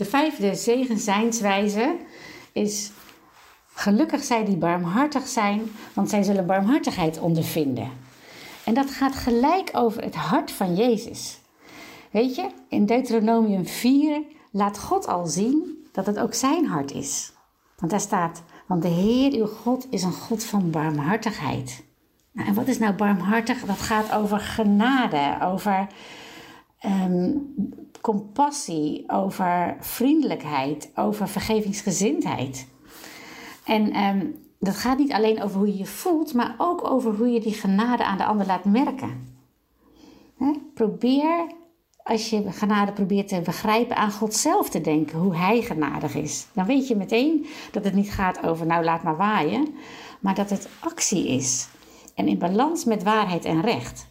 De vijfde zegenzijnswijze is: gelukkig zij die barmhartig zijn, want zij zullen barmhartigheid ondervinden. En dat gaat gelijk over het hart van Jezus. Weet je, in Deuteronomium 4 laat God al zien dat het ook zijn hart is. Want daar staat: want de Heer uw God is een God van barmhartigheid. Nou, en wat is nou barmhartig? Dat gaat over genade, over compassie, over vriendelijkheid, over vergevingsgezindheid. En dat gaat niet alleen over hoe je je voelt, maar ook over hoe je die genade aan de ander laat merken. Hè? Als je genade probeert te begrijpen, aan God zelf te denken, hoe hij genadig is. Dan weet je meteen dat het niet gaat over nou laat maar waaien, maar dat het actie is. En in balans met waarheid en recht.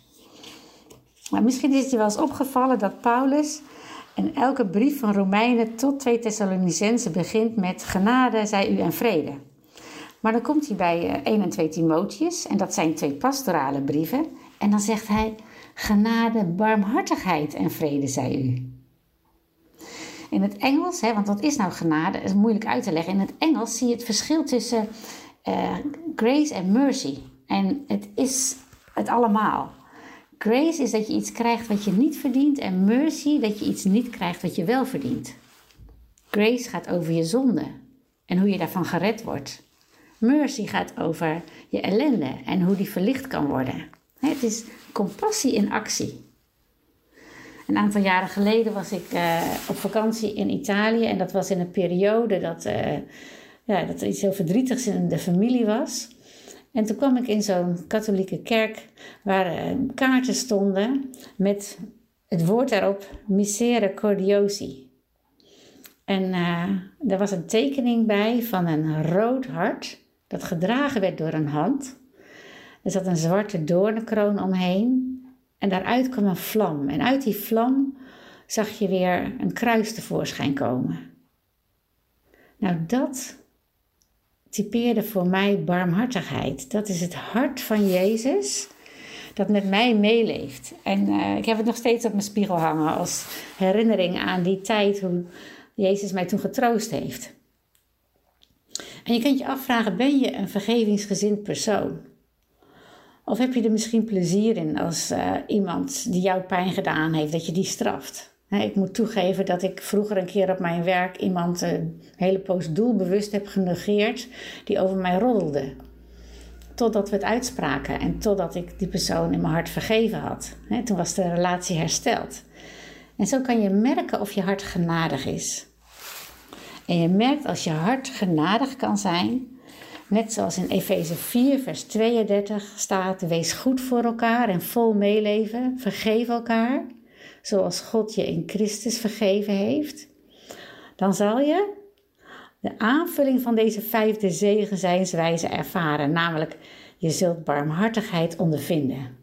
Maar misschien is het je wel eens opgevallen dat Paulus in elke brief van Romeinen tot 2 Thessalonicensen begint met: genade zij u en vrede. Maar dan komt hij bij 1 en 2 Timotheus, en dat zijn 2 pastorale brieven. En dan zegt hij: genade, barmhartigheid en vrede zij u. In het Engels, want wat is nou genade? Dat is moeilijk uit te leggen. In het Engels zie je het verschil tussen grace en mercy. En het is het allemaal. Grace is dat je iets krijgt wat je niet verdient. En mercy dat je iets niet krijgt wat je wel verdient. Grace gaat over je zonde en hoe je daarvan gered wordt. Mercy gaat over je ellende en hoe die verlicht kan worden. Het is compassie in actie. Een aantal jaren geleden was ik op vakantie in Italië. En dat was in een periode dat er iets heel verdrietigs in de familie was. En toen kwam ik in zo'n katholieke kerk waar kaarten stonden met het woord daarop: Misericordiosi. En er was een tekening bij van een rood hart dat gedragen werd door een hand. Er zat een zwarte doornenkroon omheen en daaruit kwam een vlam. En uit die vlam zag je weer een kruis tevoorschijn komen. Nou, dat typeerde voor mij barmhartigheid. Dat is het hart van Jezus dat met mij meeleeft. En ik heb het nog steeds op mijn spiegel hangen als herinnering aan die tijd, hoe Jezus mij toen getroost heeft. En je kunt je afvragen: ben je een vergevingsgezind persoon? Of heb je er misschien plezier in als iemand die jou pijn gedaan heeft, dat je die straft? Ik moet toegeven dat ik vroeger een keer op mijn werk iemand een hele poos doelbewust heb genegeerd die over mij roddelde. Totdat we het uitspraken en totdat ik die persoon in mijn hart vergeven had. Toen was de relatie hersteld. En zo kan je merken of je hart genadig is. En je merkt als je hart genadig kan zijn, net zoals in Efeze 4 vers 32 staat: wees goed voor elkaar en vol meeleven, vergeef elkaar, zoals God je in Christus vergeven heeft. Dan zal je de aanvulling van deze vijfde zegenzijnswijze ervaren, namelijk: je zult barmhartigheid ondervinden.